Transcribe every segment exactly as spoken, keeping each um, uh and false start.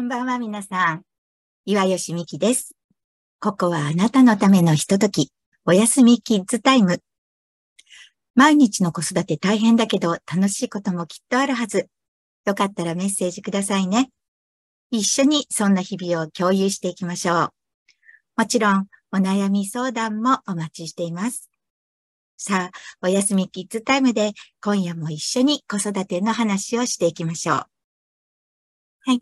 こんばんは皆さん。岩吉美希です。ここはあなたのためのひととき、おやすみキッズタイム。毎日の子育て大変だけど楽しいこともきっとあるはず。よかったらメッセージくださいね。一緒にそんな日々を共有していきましょう。もちろんお悩み相談もお待ちしています。さあ、おやすみキッズタイムで今夜も一緒に子育ての話をしていきましょう。はい。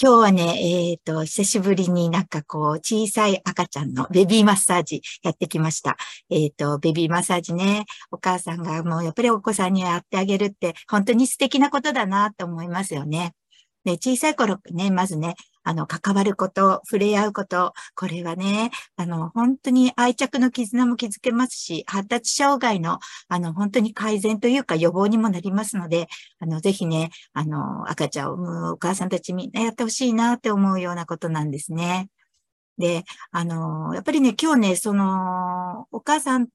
今日はね、えっと、久しぶりになんかこう、小さい赤ちゃんのベビーマッサージやってきました。えっと、ベビーマッサージね、お母さんがもうやっぱりお子さんにやってあげるって、本当に素敵なことだなと思いますよね。で、小さい頃ね、まずね、あの、関わること、触れ合うこと、これはね、あの、本当に愛着の絆も築けますし、発達障害の、あの、本当に改善というか予防にもなりますので、あの、ぜひね、あの、赤ちゃんを産むお母さんたちみんなやってほしいなって思うようなことなんですね。で、あの、やっぱりね、今日ね、その、お母さん、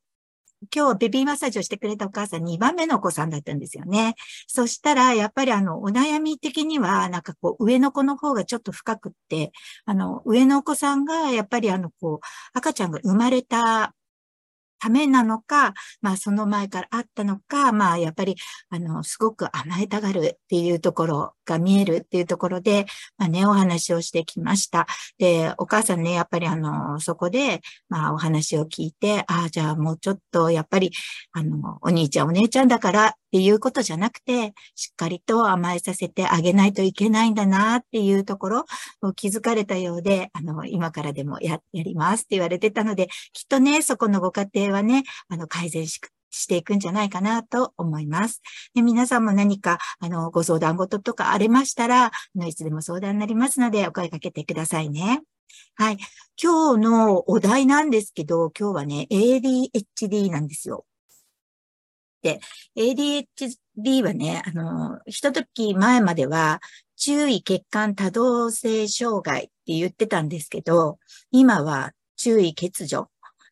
今日ベビーマッサージをしてくれたお母さんにばんめのお子さんだったんですよね。そしたら、やっぱりあの、お悩み的には、なんかこう、上の子の方がちょっと深くって、あの、上のお子さんが、やっぱりあの、こう、赤ちゃんが生まれたためなのか、まあ、その前からあったのか、まあ、やっぱり、あの、すごく甘えたがるっていうところが見えるっていうところで、まあね、お話をしてきました。で、お母さんね、やっぱりあの、そこで、まあ、お話を聞いて、ああ、じゃあもうちょっと、やっぱり、あの、お兄ちゃんお姉ちゃんだからっていうことじゃなくて、しっかりと甘えさせてあげないといけないんだなっていうところを気づかれたようで、あの、今からでもや、やりますって言われてたので、きっとね、そこのご家庭はね、あの、改善し、していくんじゃないかなと思います。で、皆さんも何か、あの、ご相談事とかありましたら、いつでも相談になりますので、お声掛けてくださいね。はい。今日のお題なんですけど、今日はね、エーディーエイチディー なんですよ。で、エーディーエイチディー はね、あの、ひととき前までは、注意欠陥多動性障害って言ってたんですけど、今は注意欠如。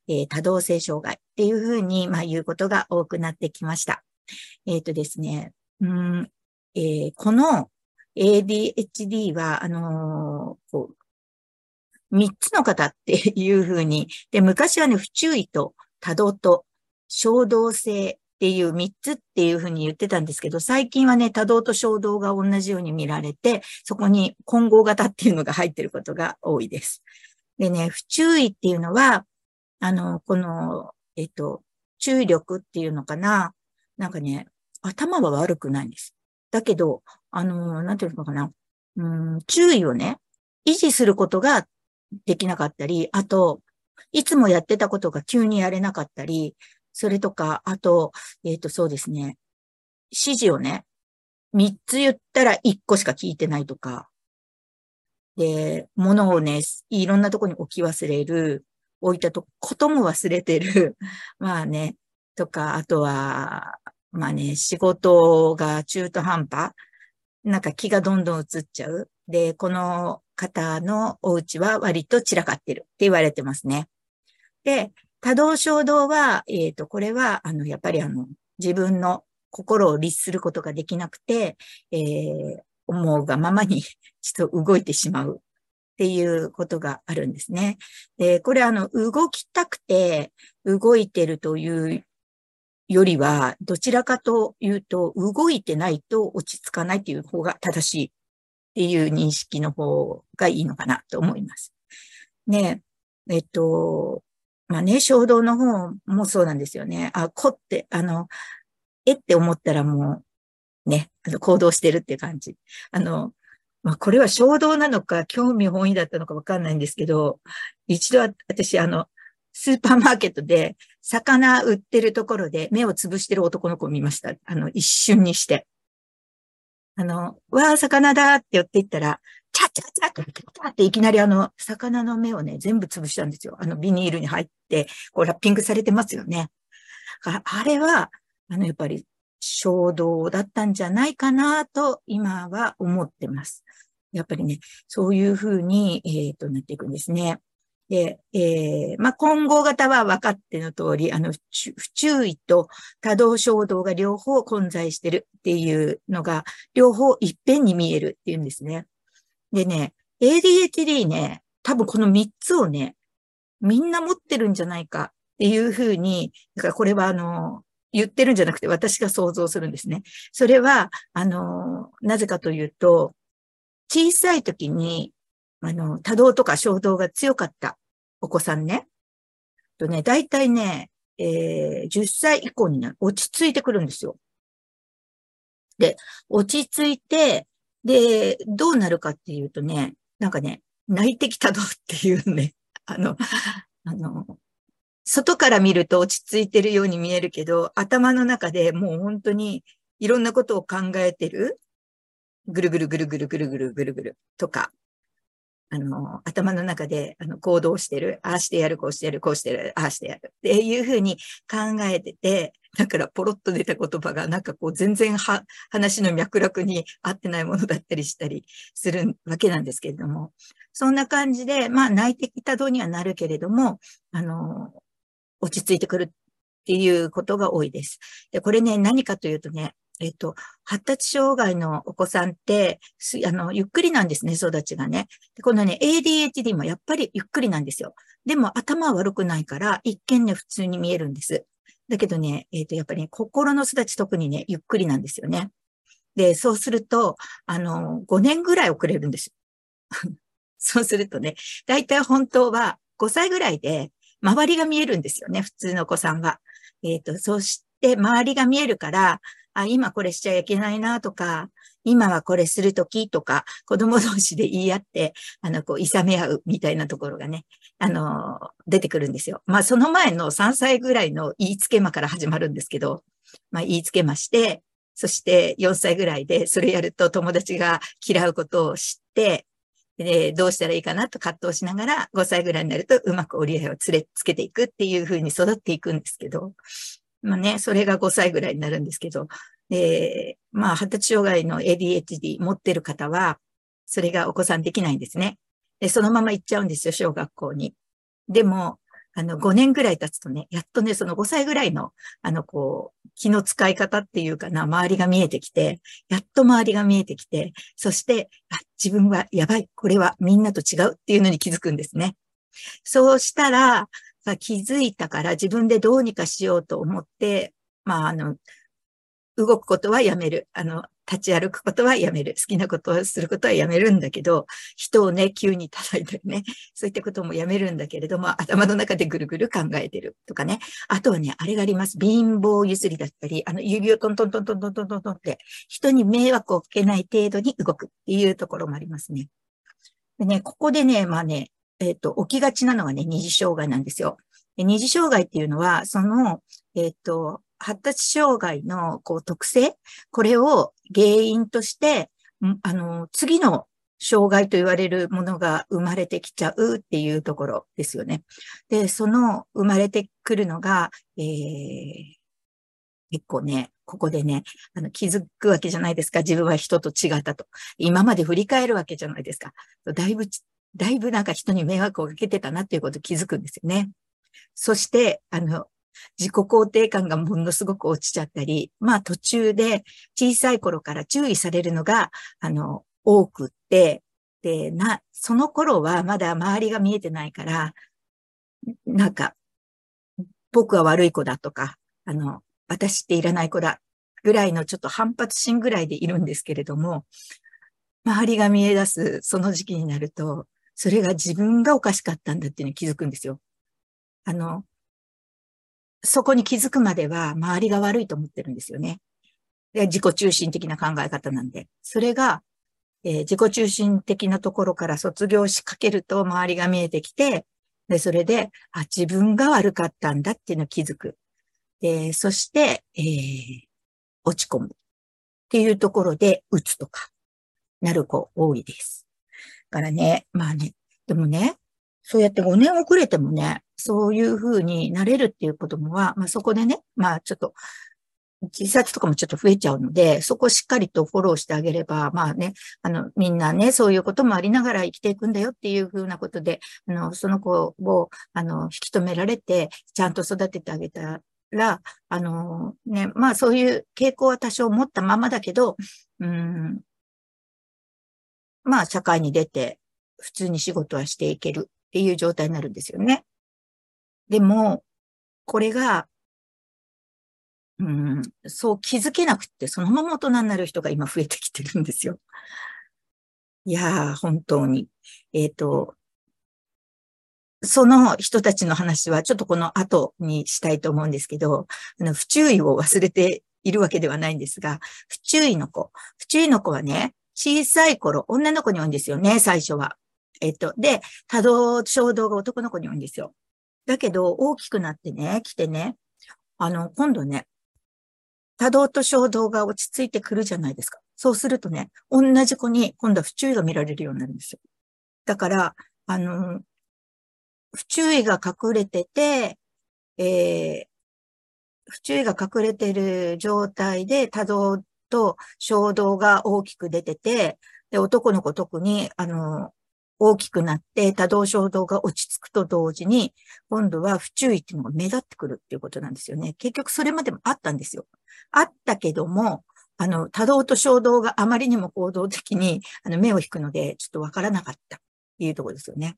えー、多動性障害っていうふうに、まあ、言うことが多くなってきました。えっとですね、うんえー、この エーディーエイチディー は、あのー、こう、三つの方っていうふうに、で、昔はね、不注意と多動と衝動性っていう三つっていうふうに言ってたんですけど、最近はね、多動と衝動が同じように見られて、そこに混合型っていうのが入ってることが多いです。でね、不注意っていうのは、あの、この、えっと、注意力っていうのかな。なんかね、頭は悪くないんです。だけど、あの、なんていうのかな。うん、注意をね、維持することができなかったり、あと、いつもやってたことが急にやれなかったり、それとか、あと、えっと、そうですね。指示をね、三つ言ったら一個しか聞いてないとか。で、物をね、いろんなとこに置き忘れる。置いたとことも忘れてる。まあね。とか、あとは、まあね、仕事が中途半端。なんか気がどんどん移っちゃう。で、この方のお家は割と散らかってるって言われてますね。で、多動衝動は、えっと、これは、あの、やっぱりあの、自分の心を律することができなくて、えー、思うがままにちょっと動いてしまう。っていうことがあるんですね。で、これあの、動きたくて動いてるというよりは、どちらかというと、動いてないと落ち着かないという方が正しいっていう認識の方がいいのかなと思います。ね、えっと、まあね、衝動の方もそうなんですよね。あ、こって、あの、えって思ったらもう、ね、あの行動してるっていう感じ。あの、まあこれは衝動なのか、興味本位だったのかわかんないんですけど、一度私、あの、スーパーマーケットで、魚売ってるところで目をつぶしてる男の子を見ました。あの、一瞬にして。あの、わー、魚だって寄っていったら、チャチャチャって、チャっていきなりあの、魚の目をね、全部潰したんですよ。あの、ビニールに入って、こう、ラッピングされてますよね。あれは、あの、やっぱり、衝動だったんじゃないかなと今は思ってます。やっぱりね、そういうふうに、えー、となっていくんですね。で、えー、まあ、混合型は分かっての通り、あの、不注意と多動衝動が両方混在してるっていうのが、両方いっぺんに見えるっていうんですね。でね、エーディーエイチディー ね、多分このみっつをね、みんな持ってるんじゃないかっていうふうに、だからこれはあの、言ってるんじゃなくて私が想像するんですね。それは、あの、なぜかというと、小さい時に、あの、多動とか衝動が強かったお子さんね。とね、だいたいね、えー、じゅっさい以降になる、落ち着いてくるんですよ。で、落ち着いて、で、どうなるかっていうとね、なんかね、泣いてきたぞっていうね、あの、あの、外から見ると落ち着いてるように見えるけど、頭の中でもう本当にいろんなことを考えてる。ぐるぐるぐるぐるぐるぐるぐるぐるとか、あの、頭の中であの行動してる。ああしてやる、こうしてやる、こうしてやる、ああしてやる。っていうふうに考えてて、だからポロッと出た言葉がなんかこう全然は話の脈絡に合ってないものだったりしたりするわけなんですけれども、そんな感じで、まあ内的多動にはなるけれども、あの、落ち着いてくるっていうことが多いです。で、これね、何かというとね、えっと、発達障害のお子さんって、あの、ゆっくりなんですね、育ちがね。で、このね、エーディーエイチディー もやっぱりゆっくりなんですよ。でも頭は悪くないから、一見ね、普通に見えるんです。だけどね、えっと、やっぱり、ね、心の育ち特にね、ゆっくりなんですよね。で、そうすると、あの、ごねんぐらい遅れるんですよ。そうするとね、だいたい本当はごさいぐらいで、周りが見えるんですよね、普通のお子さんは。えっと、そして、周りが見えるから、あ、今これしちゃいけないなとか、今はこれするときとか、子供同士で言い合って、あの、こう、いさめ合うみたいなところがね、あの、出てくるんですよ。まあ、その前のさんさいぐらいの言いつけまから始まるんですけど、まあ、言いつけまして、そしてよんさいぐらいで、それやると友達が嫌うことを知って、で、どうしたらいいかなと葛藤しながら、ごさいぐらいになるとうまく折り合いをつれつけていくっていう風に育っていくんですけど、まあね、それがごさいぐらいになるんですけど、えー、まあ、発達障害の エーディーエイチディー 持ってる方は、それがお子さんできないんですね。で、そのまま行っちゃうんですよ、小学校に。でも、あの、ごねんぐらい経つとね、やっとね、そのごさいぐらいの、あの、こう、気の使い方っていうかな、周りが見えてきて、やっと周りが見えてきて、そして、あ、自分はやばい、これはみんなと違うっていうのに気づくんですね。そうしたら、気づいたから自分でどうにかしようと思って、まあ、あの、動くことはやめる。あの、立ち歩くことはやめる。好きなことをすることはやめるんだけど、人をね、急に叩いたりね、そういったこともやめるんだけれども、頭の中でぐるぐる考えてるとかね。あとはね、あれがあります。貧乏ゆすりだったり、あの、指をトントントントントントントントンって、人に迷惑をかけない程度に動くっていうところもありますね。でね、ここでね、まあね、えっと、起きがちなのがね、二次障害なんですよ。で、二次障害っていうのは、その、えっと、発達障害のこう特性、これを原因として、あの、次の障害と言われるものが生まれてきちゃうっていうところですよね。で、その生まれてくるのが、えー、結構ね、ここでね、あの気づくわけじゃないですか。自分は人と違ったと。今まで振り返るわけじゃないですか。だいぶ、だいぶなんか人に迷惑をかけてたなっていうことを気づくんですよね。そして、あの、自己肯定感がものすごく落ちちゃったり、まあ途中で小さい頃から注意されるのが、あの、多くって、で、な、その頃はまだ周りが見えてないから、なんか、僕は悪い子だとか、あの、私っていらない子だぐらいのちょっと反発心ぐらいでいるんですけれども、周りが見え出すその時期になると、それが自分がおかしかったんだっていうのに気づくんですよ。あの、そこに気づくまでは周りが悪いと思ってるんですよね。で、自己中心的な考え方なんで。それが、えー、自己中心的なところから卒業しかけると周りが見えてきて、で、それで、あ、自分が悪かったんだっていうのを気づく。で、そして、えー、落ち込む。っていうところで、うつとか、なる子多いです。だからね、まあね、でもね、そうやってごねん遅れてもね、そういうふうになれるっていう子供は、まあそこでね、まあちょっと、自殺とかもちょっと増えちゃうので、そこをしっかりとフォローしてあげれば、まあね、あの、みんなね、そういうこともありながら生きていくんだよっていうふうなことで、あの、その子を、あの、引き止められて、ちゃんと育ててあげたら、あの、ね、まあそういう傾向は多少持ったままだけど、うん、まあ社会に出て、普通に仕事はしていけるっていう状態になるんですよね。でも、これが、うん、そう気づけなくって、そのまま大人になる人が今増えてきてるんですよ。いやー、本当に。えっと、その人たちの話はちょっとこの後にしたいと思うんですけど、あの不注意を忘れているわけではないんですが、不注意の子。不注意の子はね、小さい頃、女の子に多いんですよね、最初は。えっと、で、多動衝動が男の子に多いんですよ。だけど、大きくなってね、来てね、あの、今度ね、多動と衝動が落ち着いてくるじゃないですか。そうするとね、同じ子に今度は不注意が見られるようになるんですよ。だから、あの、不注意が隠れてて、えー、不注意が隠れてる状態で多動と衝動が大きく出てて、で、男の子特に、あの、大きくなって多動衝動が落ち着くと同時に、今度は不注意っていうのが目立ってくるっていうことなんですよね。結局それまでもあったんですよ。あったけども、あの、多動と衝動があまりにも行動的にあの目を引くので、ちょっとわからなかったっていうところですよね。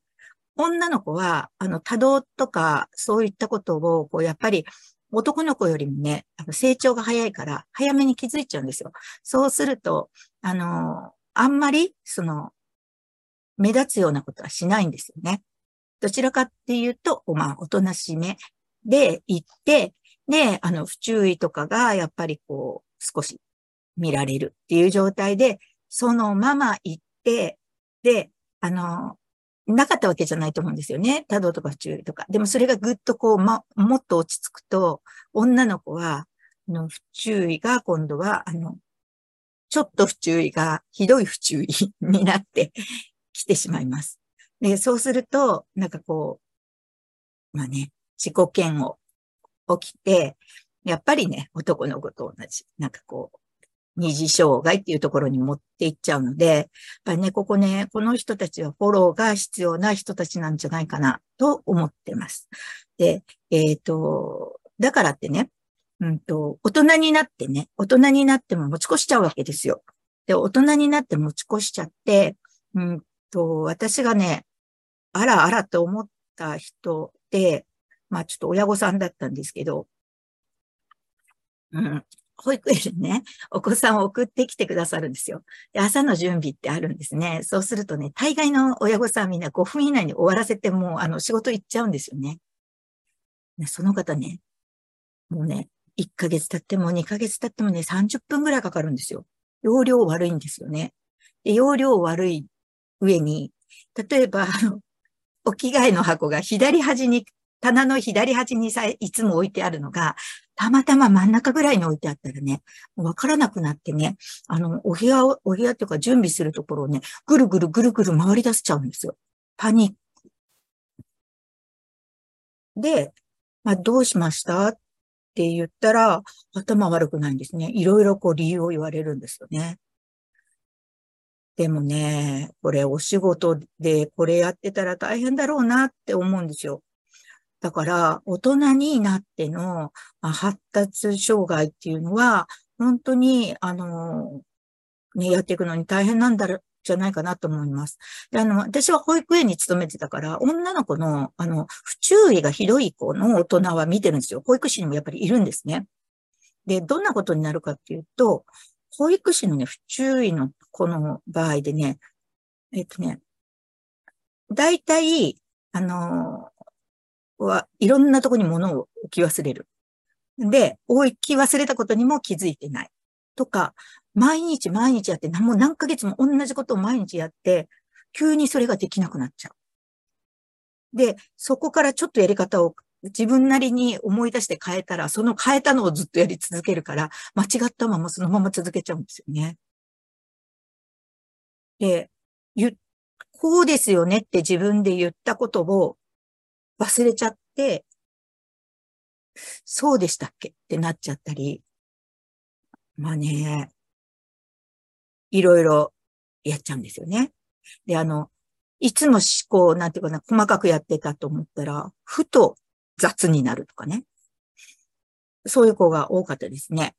女の子は、あの、多動とか、そういったことを、こう、やっぱり、男の子よりもね、あの成長が早いから、早めに気づいちゃうんですよ。そうすると、あの、あんまり、その、目立つようなことはしないんですよね。どちらかっていうと、まあ、おとなしめで行って、で、あの、不注意とかが、やっぱりこう、少し見られるっていう状態で、そのまま行って、で、あの、なかったわけじゃないと思うんですよね。多動とか不注意とか。でもそれがぐっとこう、ま、もっと落ち着くと、女の子は、の不注意が今度は、あの、ちょっと不注意がひどい不注意になってきてしまいます。で、そうすると、なんかこう、まあね、自己嫌悪起きて、やっぱりね、男の子と同じ、なんかこう、二次障害っていうところに持っていっちゃうので、やっぱりね、ここね、この人たちはフォローが必要な人たちなんじゃないかなと思ってます。で、えっと、だからってね、うんと、大人になってね、大人になっても持ち越しちゃうわけですよ。で、大人になって持ち越しちゃって、うんと、私がね、あらあらと思った人で、まあちょっと親御さんだったんですけど、うん。保育園にね、お子さんを送ってきてくださるんですよ。で、朝の準備ってあるんですね。そうするとね、大概の親御さんみんなごふん以内に終わらせてもう、あの、仕事行っちゃうんですよね。その方ね、もうね、いっかげつ経ってもにかげつ経ってもね、さんじゅっぷんぐらいかかるんですよ。容量悪いんですよね。で、容量悪い上に、例えば、あの、お着替えの箱が左端に、棚の左端にさえいつも置いてあるのが、たまたま真ん中ぐらいに置いてあったらね、わからなくなってね、あの、お部屋を、お部屋っていうか準備するところをね、ぐるぐるぐるぐる回り出しちゃうんですよ。パニック。で、まあ、どうしましたって言ったら、頭悪くないんですね。いろいろこう理由を言われるんですよね。でもね、これお仕事でこれやってたら大変だろうなって思うんですよ。だから、大人になっての発達障害っていうのは、本当に、あの、ね、やっていくのに大変なんだろ、じゃないかなと思います。で、あの、私は保育園に勤めてたから、女の子の、あの、不注意がひどい子の大人は見てるんですよ。保育士にもやっぱりいるんですね。で、どんなことになるかっていうと、保育士のね、不注意の子の場合でね、えっとね、大体、あの、はいろんなとこに物を置き忘れる。で、置き忘れたことにも気づいてない。とか、毎日毎日やって、もう何ヶ月も同じことを毎日やって、急にそれができなくなっちゃう。で、そこからちょっとやり方を自分なりに思い出して変えたら、その変えたのをずっとやり続けるから、間違ったままそのまま続けちゃうんですよね。で、ゆ、こうですよねって自分で言ったことを、忘れちゃって、そうでしたっけってなっちゃったり、まあね、いろいろやっちゃうんですよね。で、あの、いつも思考、なんていうかな、細かくやってたと思ったら、ふと雑になるとかね。そういう子が多かったですね。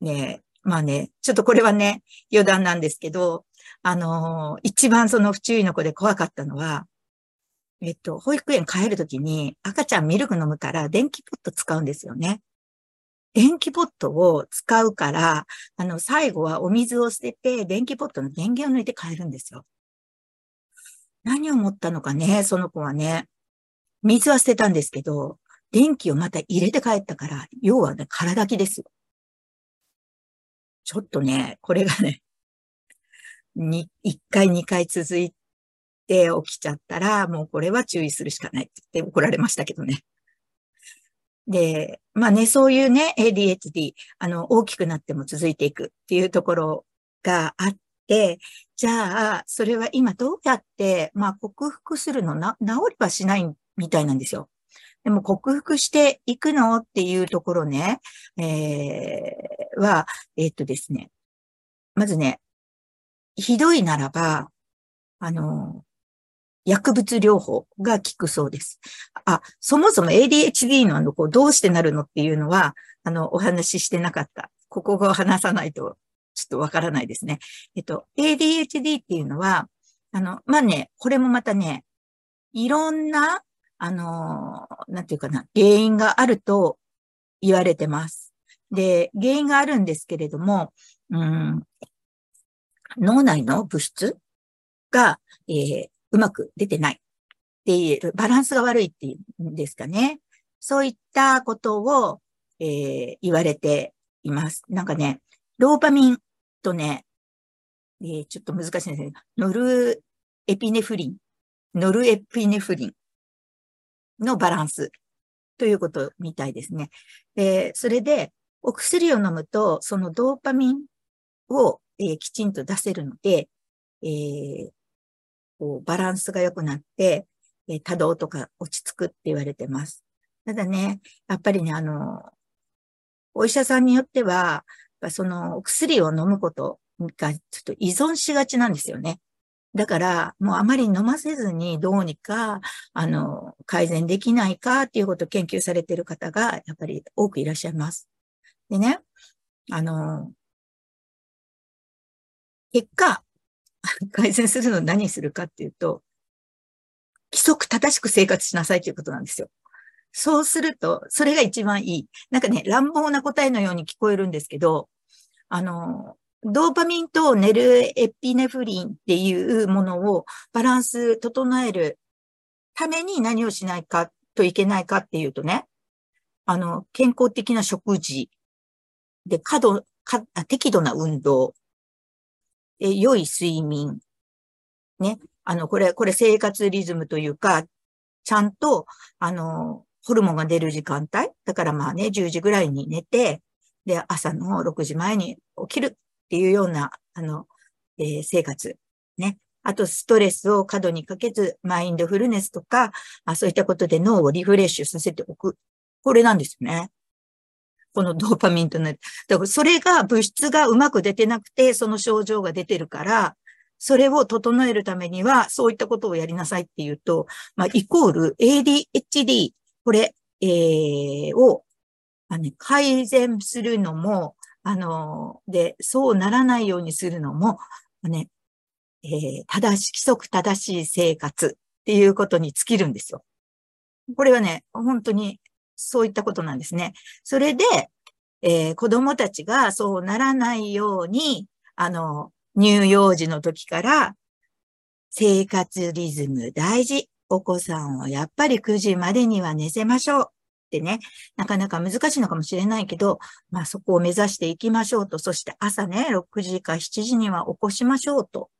ね、まあね、ちょっとこれはね、余談なんですけど、あのー、一番その不注意の子で怖かったのは、えっと、保育園帰るときに赤ちゃんミルク飲むから電気ポット使うんですよね。電気ポットを使うから、あの、最後はお水を捨てて、電気ポットの電源を抜いて帰るんですよ。何を思ったのかね、その子はね。水は捨てたんですけど、電気をまた入れて帰ったから、要はね、空だきですよ。ちょっとね、これがね、に、一回二回続いて起きちゃったら、もうこれは注意するしかないって言って怒られましたけどね。で、まあね、そういうね、エーディーエイチディー、あの、大きくなっても続いていくっていうところがあって、じゃあ、それは今どうやって、まあ、克服するのな、治りはしないみたいなんですよ。でも、克服していくのっていうところね、えー、は、えーっとですね、まずね、ひどいならば、あの、薬物療法が効くそうです。あ、そもそも エーディーエイチディー のあの、こう、どうしてなるのっていうのは、あの、お話ししてなかった。ここを話さないと、ちょっとわからないですね。えっと、エーディーエイチディー っていうのは、あの、まあね、これもまたね、いろんな、あの、なんていうかな、原因があると言われてます。で、原因があるんですけれども、うん、脳内の物質が、えーうまく出てないって言える、バランスが悪いっていうんですかね。そういったことを、えー、言われています。なんかね、ドーパミンとね、えー、ちょっと難しいんですけど、ノルエピネフリン、ノルエピネフリンのバランスということみたいですね。で、それで、お薬を飲むと、そのドーパミンを、えー、きちんと出せるので、えーバランスが良くなって、多動とか落ち着くって言われてます。ただね、やっぱりね、あの、お医者さんによっては、そのお薬を飲むことがちょっと依存しがちなんですよね。だから、もうあまり飲ませずにどうにか、あの、改善できないかっていうことを研究されている方が、やっぱり多くいらっしゃいます。でね、あの、結果、改善するのに何するかっていうと、規則正しく生活しなさいということなんですよ。そうすると、それが一番いい。なんかね、乱暴な答えのように聞こえるんですけど、あの、ドーパミンとネルエピネフリンっていうものをバランス整えるために何をしないかといけないかっていうとね、あの、健康的な食事、で、過度、か、適度な運動、え、良い睡眠。ね。あの、これ、これ生活リズムというか、ちゃんと、あの、ホルモンが出る時間帯。だからまあね、じゅうじぐらいに寝て、で、朝のろくじまえに起きるっていうような、あの、えー、生活。ね。あと、ストレスを過度にかけず、マインドフルネスとか、あ、そういったことで脳をリフレッシュさせておく。これなんですよね。このドーパミンとね、だからそれが物質がうまく出てなくて、その症状が出てるから、それを整えるためには、そういったことをやりなさいっていうと、まあ、イコール エーディーエイチディー、これ、えー、を、あのね、改善するのも、あの、で、そうならないようにするのも、ね、えー、正し、規則正しい生活っていうことに尽きるんですよ。これはね、本当に、そういったことなんですね。それで、えー、子供たちがそうならないように、あの、乳幼児の時から、生活リズム大事。お子さんをやっぱりくじまでには寝せましょうってね、なかなか難しいのかもしれないけど、まあそこを目指していきましょうと、そして朝ね、ろくじかしちじには起こしましょうと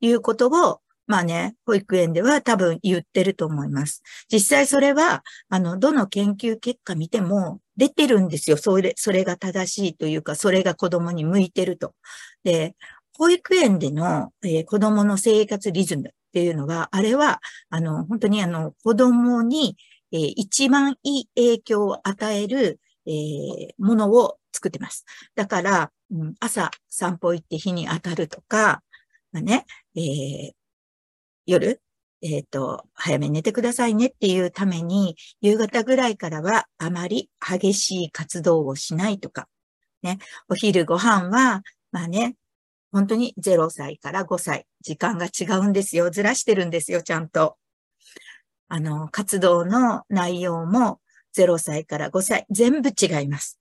いうことを、まあね、保育園では多分言ってると思います。実際それは、あの、どの研究結果見ても出てるんですよ。それ、それが正しいというか、それが子供に向いてると。で、保育園での、えー、子供の生活リズムっていうのは、あれは、あの、本当にあの、子供に、えー、一番いい影響を与える、えー、ものを作ってます。だから、うん、朝散歩行って日に当たるとか、まあね、えー夜、えっと、早めに寝てくださいねっていうために、夕方ぐらいからはあまり激しい活動をしないとか、ね、お昼ご飯は、まあね、本当にゼロさいからごさい、時間が違うんですよ。ずらしてるんですよ、ちゃんと。あの、活動の内容もゼロさいからごさい、全部違います。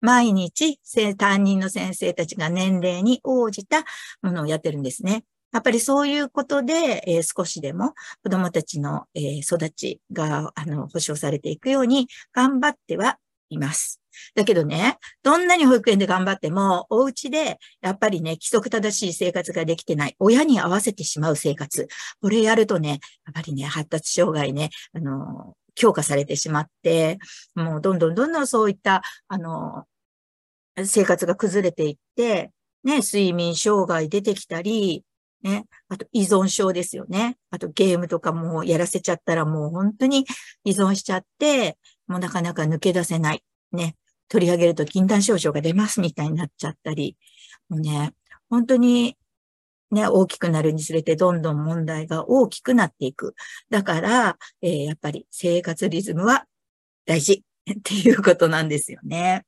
毎日、担任の先生たちが年齢に応じたものをやってるんですね。やっぱりそういうことで、えー、少しでも子供たちの、えー、育ちが、あの、保障されていくように頑張ってはいます。だけどね、どんなに保育園で頑張っても、お家でやっぱりね、規則正しい生活ができてない、親に合わせてしまう生活。これやるとね、やっぱりね、発達障害ね、あの、強化されてしまって、もうどんどんどんどんそういった、あの、生活が崩れていって、ね、睡眠障害出てきたり、ね。あと依存症ですよね。あとゲームとかもやらせちゃったらもう本当に依存しちゃって、もうなかなか抜け出せない。ね。取り上げると禁断症状が出ますみたいになっちゃったり。もうね、本当にね、大きくなるにつれてどんどん問題が大きくなっていく。だから、えー、やっぱり生活リズムは大事っていうことなんですよね。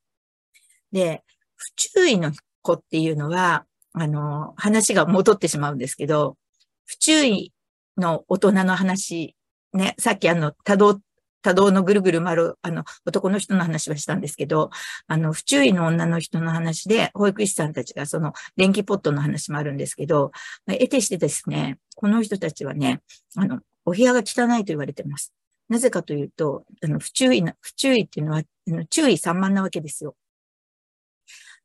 で、不注意の子っていうのは、あの、話が戻ってしまうんですけど、不注意の大人の話、ね、さっきあの、多動、多動のぐるぐる回る、あの、男の人の話はしたんですけど、あの、不注意の女の人の話で、保育士さんたちがその、電気ポットの話もあるんですけど、得てしてですね、この人たちはね、あの、お部屋が汚いと言われてます。なぜかというと、あの、不注意な、不注意っていうのは、注意散漫なわけですよ。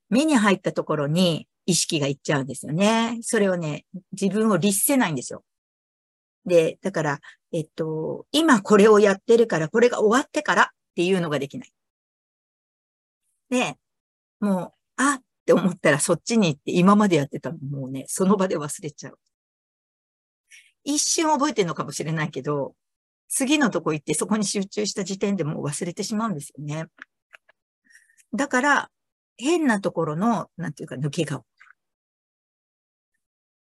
目に入ったところに、意識がいっちゃうんですよね。それをね、自分を律せないんですよ。で、だから、えっと、今これをやってるから、これが終わってからっていうのができない。で、もう、あって思ったらそっちに行って、今までやってたのもうね、その場で忘れちゃう。一瞬覚えてるのかもしれないけど、次のとこ行ってそこに集中した時点でもう忘れてしまうんですよね。だから、変なところの、なんていうか、抜け顔。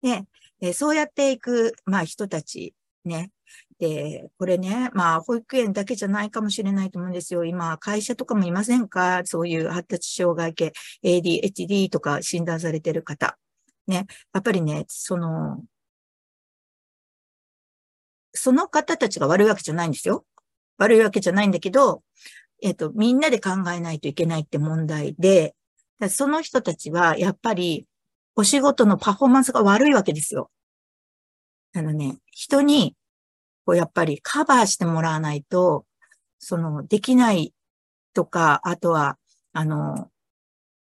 で、えー、そうやっていく、まあ人たち、ね。で、これね、まあ保育園だけじゃないかもしれないと思うんですよ。今、会社とかもいませんか？そういう発達障害系、エーディーエイチディー とか診断されてる方。ね。やっぱりね、その、その方たちが悪いわけじゃないんですよ。悪いわけじゃないんだけど、えっと、みんなで考えないといけないって問題で、その人たちはやっぱりお仕事のパフォーマンスが悪いわけですよ。あのね、人にこうやっぱりカバーしてもらわないと、そのできないとか、あとは、あの、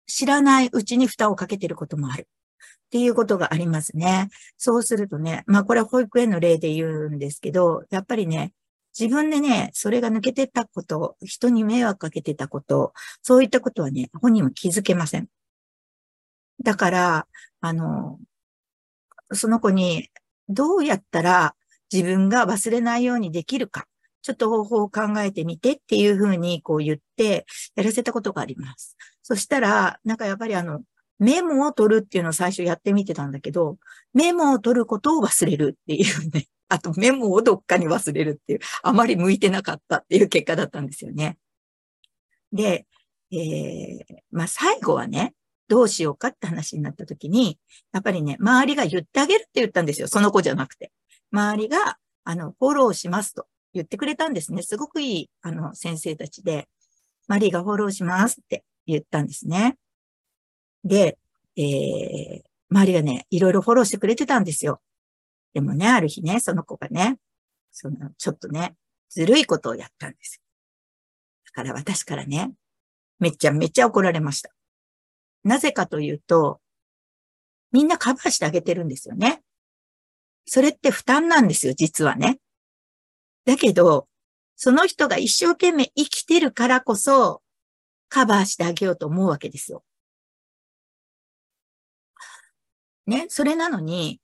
知らないうちに負担をかけてることもあるっていうことがありますね。そうするとね、まあこれは保育園の例で言うんですけど、やっぱりね、自分でね、それが抜けてたこと、人に迷惑かけてたこと、そういったことはね、本人も気づけません。だから、あの、その子にどうやったら自分が忘れないようにできるか、ちょっと方法を考えてみてっていうふうにこう言って、やらせたことがあります。そしたら、なんかやっぱりあの、メモを取るっていうのを最初やってみてたんだけど、メモを取ることを忘れるっていうね。あとメモをどっかに忘れるっていう、あまり向いてなかったっていう結果だったんですよね。で、えー、まあ最後はね、どうしようかって話になった時に、やっぱりね、周りが言ってあげるって言ったんですよ。その子じゃなくて。周りが、あの、フォローしますと言ってくれたんですね。すごくいい、あの、先生たちで、マリーがフォローしますって言ったんですね。で、えー、周りがね、いろいろフォローしてくれてたんですよ。でもね、ある日ね、その子がね、その、ちょっとね、ずるいことをやったんです。だから私からね、めちゃめちゃ怒られました。なぜかというと、みんなカバーしてあげてるんですよね。それって負担なんですよ、実はね。だけど、その人が一生懸命生きてるからこそ、カバーしてあげようと思うわけですよ。ね、それなのに、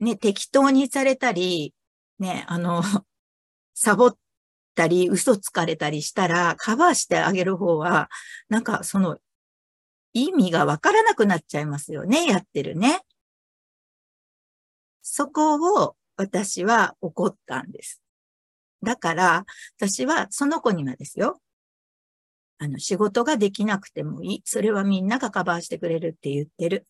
ね、適当にされたり、ね、あの、サボったり、嘘つかれたりしたら、カバーしてあげる方は、なんかその、意味がわからなくなっちゃいますよね、やってるね。そこを私は怒ったんです。だから、私はその子にはですよ、あの、仕事ができなくてもいい。それはみんながカバーしてくれるって言ってる。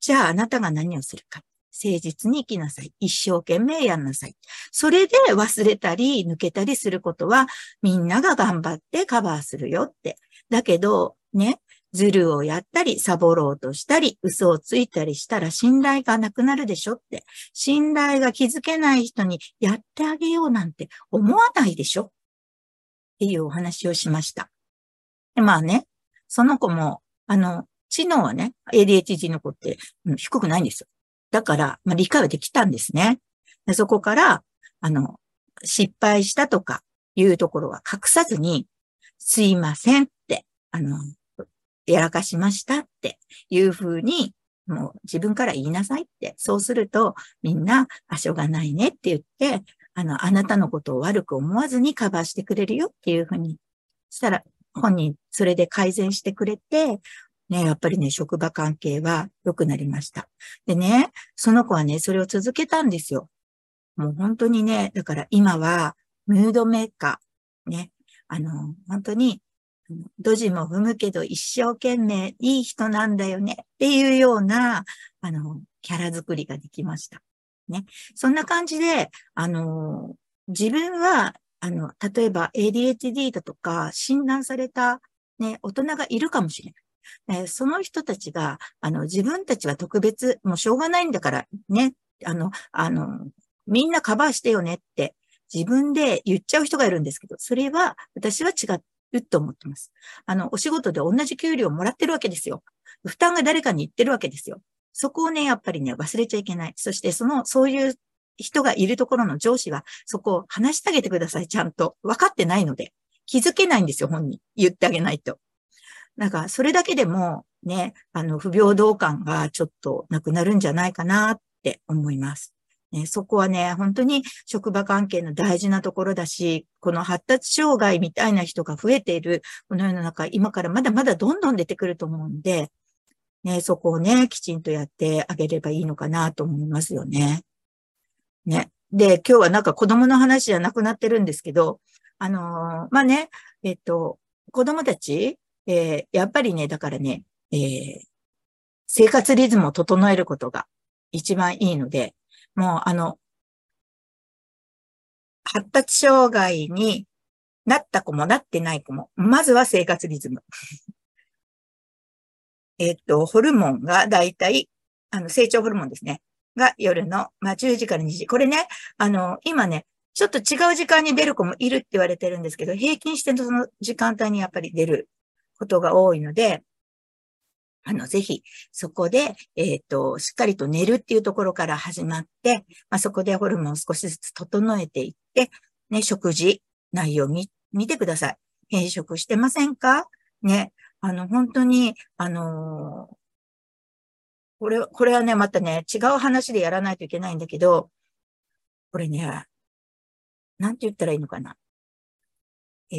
じゃああなたが何をするか。誠実に生きなさい。一生懸命やんなさい。それで忘れたり抜けたりすることはみんなが頑張ってカバーするよって。だけどね、ズルをやったり、サボろうとしたり、嘘をついたりしたら信頼がなくなるでしょって。信頼が築けない人にやってあげようなんて思わないでしょっていうお話をしました。でまあね、その子も、あの、知能はね、エーディーエイチディー の子って、うん、低くないんですよ。だから、まあ、理解はできたんですね。でそこから、あの、失敗したとかいうところは隠さずに、すいませんって、あの、やらかしましたっていうふうに、もう自分から言いなさいって。そうすると、みんな、あ、しょうがないねって言って、あの、あなたのことを悪く思わずにカバーしてくれるよっていうふうにしたら、本人、それで改善してくれて、ね、やっぱりね、職場関係は良くなりました。でね、その子はね、それを続けたんですよ。もう本当にね、だから今は、ムードメーカー、ね、あの、本当に、ドジも踏むけど一生懸命いい人なんだよねっていうような、あの、キャラ作りができました。ね。そんな感じで、あの、自分は、あの、例えば エーディーエイチディー だとか診断された、ね、大人がいるかもしれない。ね、その人たちが、あの、自分たちは特別、もうしょうがないんだからね、あの、あの、みんなカバーしてよねって自分で言っちゃう人がいるんですけど、それは私は違うと思ってます。あの、お仕事で同じ給料をもらってるわけですよ。負担が誰かにいってるわけですよ。そこをね、やっぱりね、忘れちゃいけない。そして、その、そういう、人がいるところの上司は、そこを話してあげてください、ちゃんと。分かってないので。気づけないんですよ、本人。言ってあげないと。なんか、それだけでも、ね、あの、不平等感がちょっとなくなるんじゃないかなって思います。ね、そこはね、本当に職場関係の大事なところだし、この発達障害みたいな人が増えている、この世の中、今からまだまだどんどん出てくると思うんで、ね、そこをね、きちんとやってあげればいいのかなと思いますよね。ね。で、今日はなんか子供の話じゃなくなってるんですけど、あのー、まあ、ね、えっと、子供たち、えー、やっぱりね、だからね、えー、生活リズムを整えることが一番いいので、もうあの、発達障害になった子もなってない子も、まずは生活リズム。えっと、ホルモンがだいたい、あの、成長ホルモンですね。が夜の、まあ、じゅうじからにじ。これね、あの、今ね、ちょっと違う時間に出る子もいるって言われてるんですけど、平均してその時間帯にやっぱり出ることが多いので、あの、ぜひ、そこで、えっと、しっかりと寝るっていうところから始まって、まあ、そこでホルモンを少しずつ整えていって、ね、食事、内容を見、見てください。変色してませんか？ね、あの、本当に、あのー、これ、これはね、またね、違う話でやらないといけないんだけど、これね、なんて言ったらいいのかな。えー、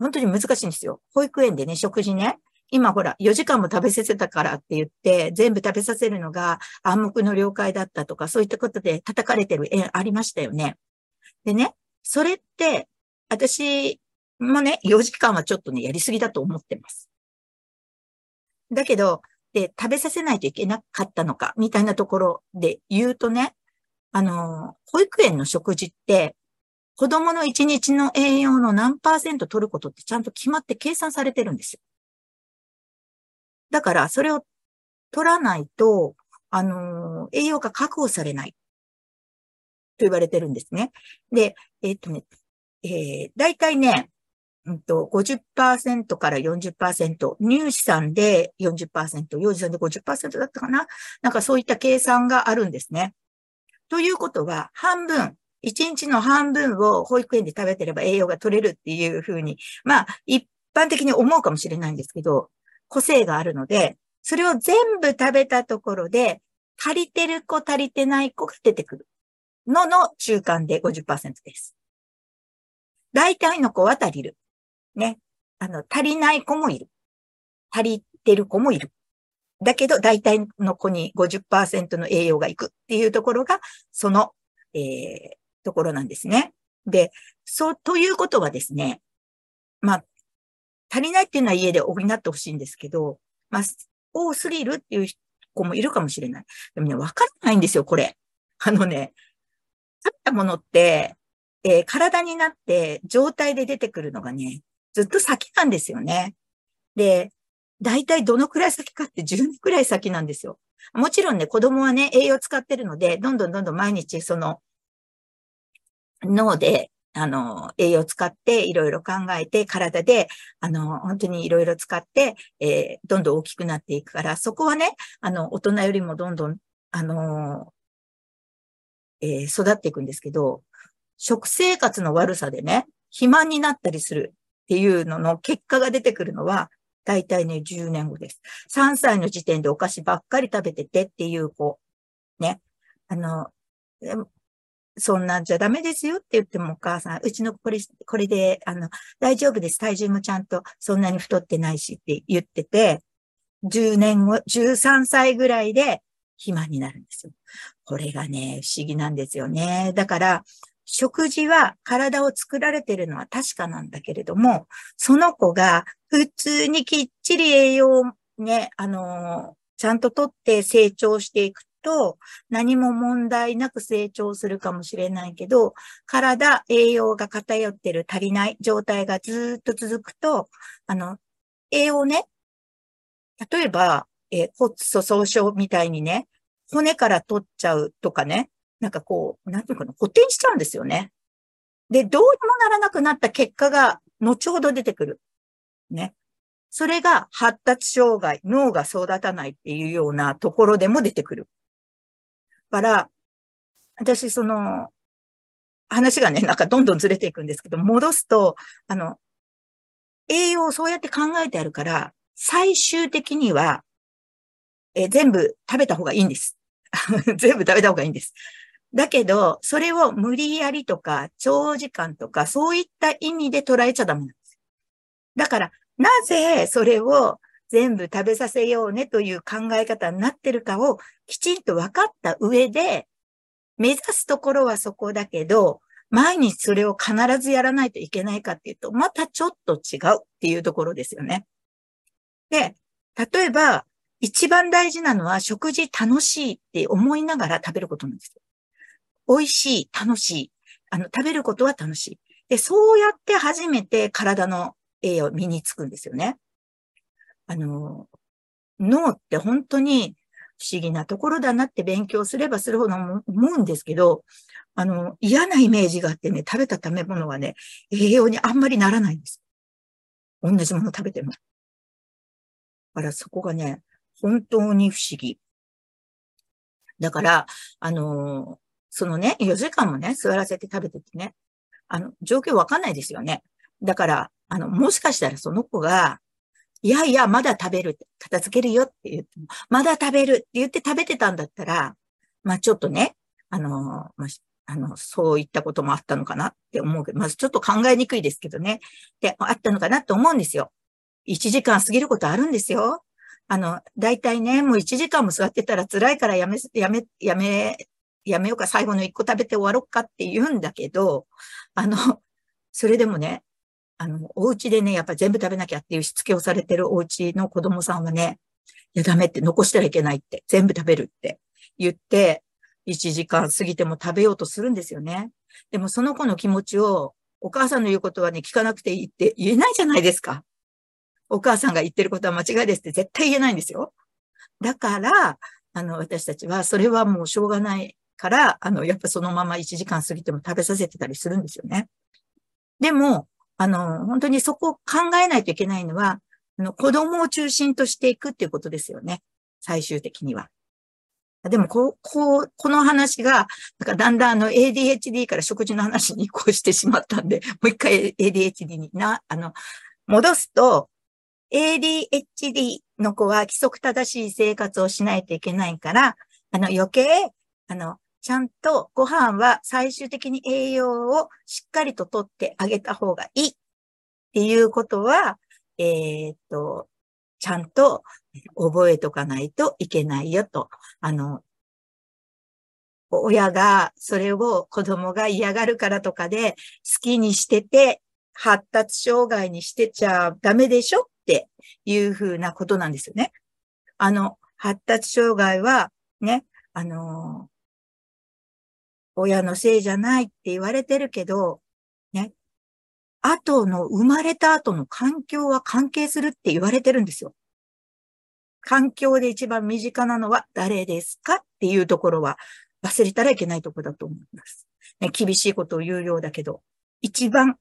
本当に難しいんですよ。保育園でね、食事ね、今ほら、よじかんも食べさせたからって言って、全部食べさせるのが暗黙の了解だったとか、そういったことで叩かれてる園ありましたよね。でね、それって、私もね、よじかんはちょっとね、やりすぎだと思ってます。だけど、で、食べさせないといけなかったのか、みたいなところで言うとね、あの、保育園の食事って、子供の一日の栄養の何パーセント取ることってちゃんと決まって計算されてるんですよ。だから、それを取らないと、あの、栄養が確保されない。と言われてるんですね。で、えー、っとね、えー、だいたいね、うんと、ごじゅっパーセント から よんじゅっパーセント、乳酸で よんじゅっパーセント、幼児さんで ごじゅっパーセント だったかな？なんかそういった計算があるんですね。ということは、半分、いちにちの半分を保育園で食べてれば栄養が取れるっていうふうに、まあ、一般的に思うかもしれないんですけど、個性があるので、それを全部食べたところで、足りてる子、足りてない子が出てくるのの中間で ごじゅっパーセント です。大体の子は足りる。ね。あの、足りない子もいる。足りてる子もいる。だけど、大体の子に ごじゅっパーセント の栄養がいくっていうところが、その、えー、ところなんですね。で、そう、ということはですね、まあ、足りないっていうのは家で補ってほしいんですけど、まあ、オースリルっていう子もいるかもしれない。でもね、わからないんですよ、これ。あのね、食べたものって、えー、体になって状態で出てくるのがね、ずっと先なんですよね。で、大体どのくらい先かってじゅうねんくらい先なんですよ。もちろんね、子供はね、栄養使ってるので、どんどんどんどん毎日その脳で、あの、栄養使っていろいろ考えて、体で、あの、本当にいろいろ使って、えー、どんどん大きくなっていくから、そこはね、あの、大人よりもどんどん、あの、えー、育っていくんですけど、食生活の悪さでね、肥満になったりするっていうのの結果が出てくるのは、だいたいね、じゅうねんごです。さんさいの時点でお菓子ばっかり食べててっていう子、ね、あの、そんなんじゃダメですよって言ってもお母さん、うちのこれ、これで、あの、大丈夫です。体重もちゃんとそんなに太ってないしって言ってて、じゅうねんご、じゅうさんさいぐらいで肥満になるんですよ。これがね、不思議なんですよね。だから、食事は体を作られているのは確かなんだけれども、その子が普通にきっちり栄養をね、あの、ちゃんととって成長していくと何も問題なく成長するかもしれないけど、体、栄養が偏ってる、足りない状態がずっと続くと、あの、栄養ね、例えば、えー、骨粗鬆症みたいにね、骨から取っちゃうとかね、なんかこう、なんていうかな、補填しちゃうんですよね。で、どうにもならなくなった結果が後ほど出てくる。ね。それが発達障害、脳が育たないっていうようなところでも出てくる。だから、私、その、話がね、なんかどんどんずれていくんですけど、戻すと、あの、栄養をそうやって考えてあるから、最終的には、え、全部食べた方がいいんです。全部食べた方がいいんです。だけど、それを無理やりとか、長時間とか、そういった意味で捉えちゃダメなんです。だから、なぜそれを全部食べさせようねという考え方になってるかをきちんと分かった上で、目指すところはそこだけど、毎日それを必ずやらないといけないかっていうと、またちょっと違うっていうところですよね。で、例えば、一番大事なのは食事楽しいって思いながら食べることなんですよ。美味しい、楽しい。あの、食べることは楽しい。で、そうやって初めて体の栄養身につくんですよね。あの、脳って本当に不思議なところだなって勉強すればするほど思うんですけど、あの、嫌なイメージがあってね、食べた食べ物はね、栄養にあんまりならないんです。同じもの食べても。だからそこがね、本当に不思議。だから、あの、そのね、よじかんもね、座らせて食べててね、あの、状況わかんないですよね。だから、あの、もしかしたらその子が、いやいや、まだ食べる、片付けるよって言っても、まだ食べるって言って食べてたんだったら、まあちょっとね、あの、まあ、あの、そういったこともあったのかなって思うけど、まずちょっと考えにくいですけどね。で、あったのかなと思うんですよ。いちじかん過ぎることあるんですよ。あの、だいたいね、もういちじかんも座ってたら辛いからやめ、やめ、やめ、やめようか、最後のいっこ食べて終わろうかって言うんだけど、あの、それでもね、あの、お家でね、やっぱり全部食べなきゃっていうしつけをされてるお家の子供さんはね、いやダメって、残したらいけないって、全部食べるって言って、いちじかん過ぎても食べようとするんですよね。でもその子の気持ちを、お母さんの言うことはね、聞かなくていいって言えないじゃないですか。お母さんが言ってることは間違いですって絶対言えないんですよ。だから、あの、私たちは、それはもうしょうがないから、あの、やっぱそのままいちじかん過ぎても食べさせてたりするんですよね。でも、あの、本当にそこを考えないといけないのは、あの、子供を中心としていくっていうことですよね。最終的には。でも、こう、こう、この話が、なんかだんだんあの エーディーエイチディー から食事の話に移行してしまったんで、もう一回 エーディーエイチディー にな、あの、戻すと、エーディーエイチディー の子は規則正しい生活をしないといけないから、あの余計、あの、ちゃんとご飯は最終的に栄養をしっかりと取ってあげた方がいいっていうことは、えー、っと、ちゃんと覚えとかないといけないよと。あの、親がそれを子供が嫌がるからとかで好きにしてて、発達障害にしてちゃダメでしょっていうふうなことなんですよね。あの、発達障害はね、あの、親のせいじゃないって言われてるけど、ね、後の生まれた後の環境は関係するって言われてるんですよ。環境で一番身近なのは誰ですかっていうところは忘れたらいけないところだと思います。ね、厳しいことを言うようだけど、一番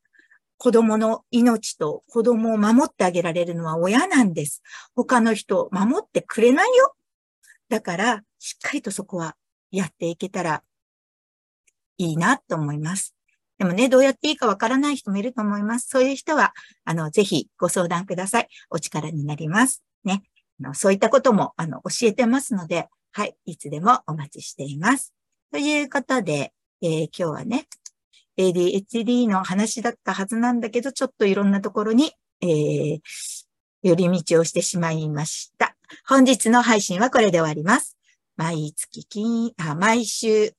子供の命と子供を守ってあげられるのは親なんです。他の人を守ってくれないよ。だから、しっかりとそこはやっていけたらいいなと思います。でもね、どうやっていいかわからない人もいると思います。そういう人は、あの、ぜひご相談ください。お力になります。ね。そういったことも、あの、教えてますので、はい、いつでもお待ちしています。ということで、えー、今日はね、エーディーエイチディー の話だったはずなんだけど、ちょっといろんなところに、えー、寄り道をしてしまいました。本日の配信はこれで終わります。毎月金、あ、毎週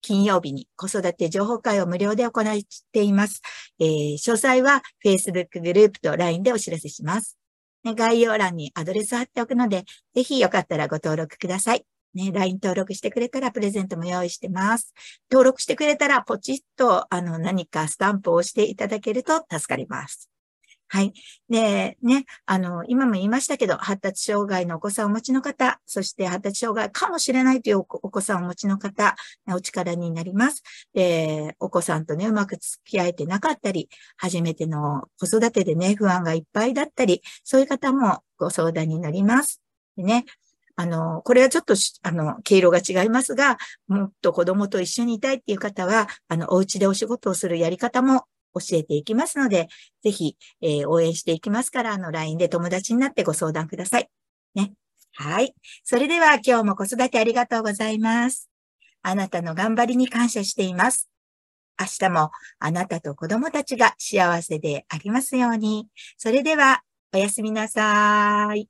金曜日に子育て情報会を無料で行っています。えー、詳細は Facebook グループと ライン でお知らせします。ね、概要欄にアドレス貼っておくので、ぜひよかったらご登録ください。ね、ライン 登録してくれたらプレゼントも用意してます。登録してくれたらポチッと、あの、何かスタンプを押していただけると助かります。はい。で、ね、あの、今も言いましたけど、発達障害のお子さんをお持ちの方、そして発達障害かもしれないというお子さんをお持ちの方、お力になります。で、お子さんとね、うまく付き合えてなかったり、初めての子育てでね、不安がいっぱいだったり、そういう方もご相談になります。でね、あの、これはちょっと、あの、経路が違いますが、もっと子供と一緒にいたいっていう方は、あの、お家でお仕事をするやり方も教えていきますので、ぜひ、えー、応援していきますから、あの、ライン で友達になってご相談ください。ね。はい。それでは、今日も子育てありがとうございます。あなたの頑張りに感謝しています。明日もあなたと子供たちが幸せでありますように。それでは、おやすみなさーい。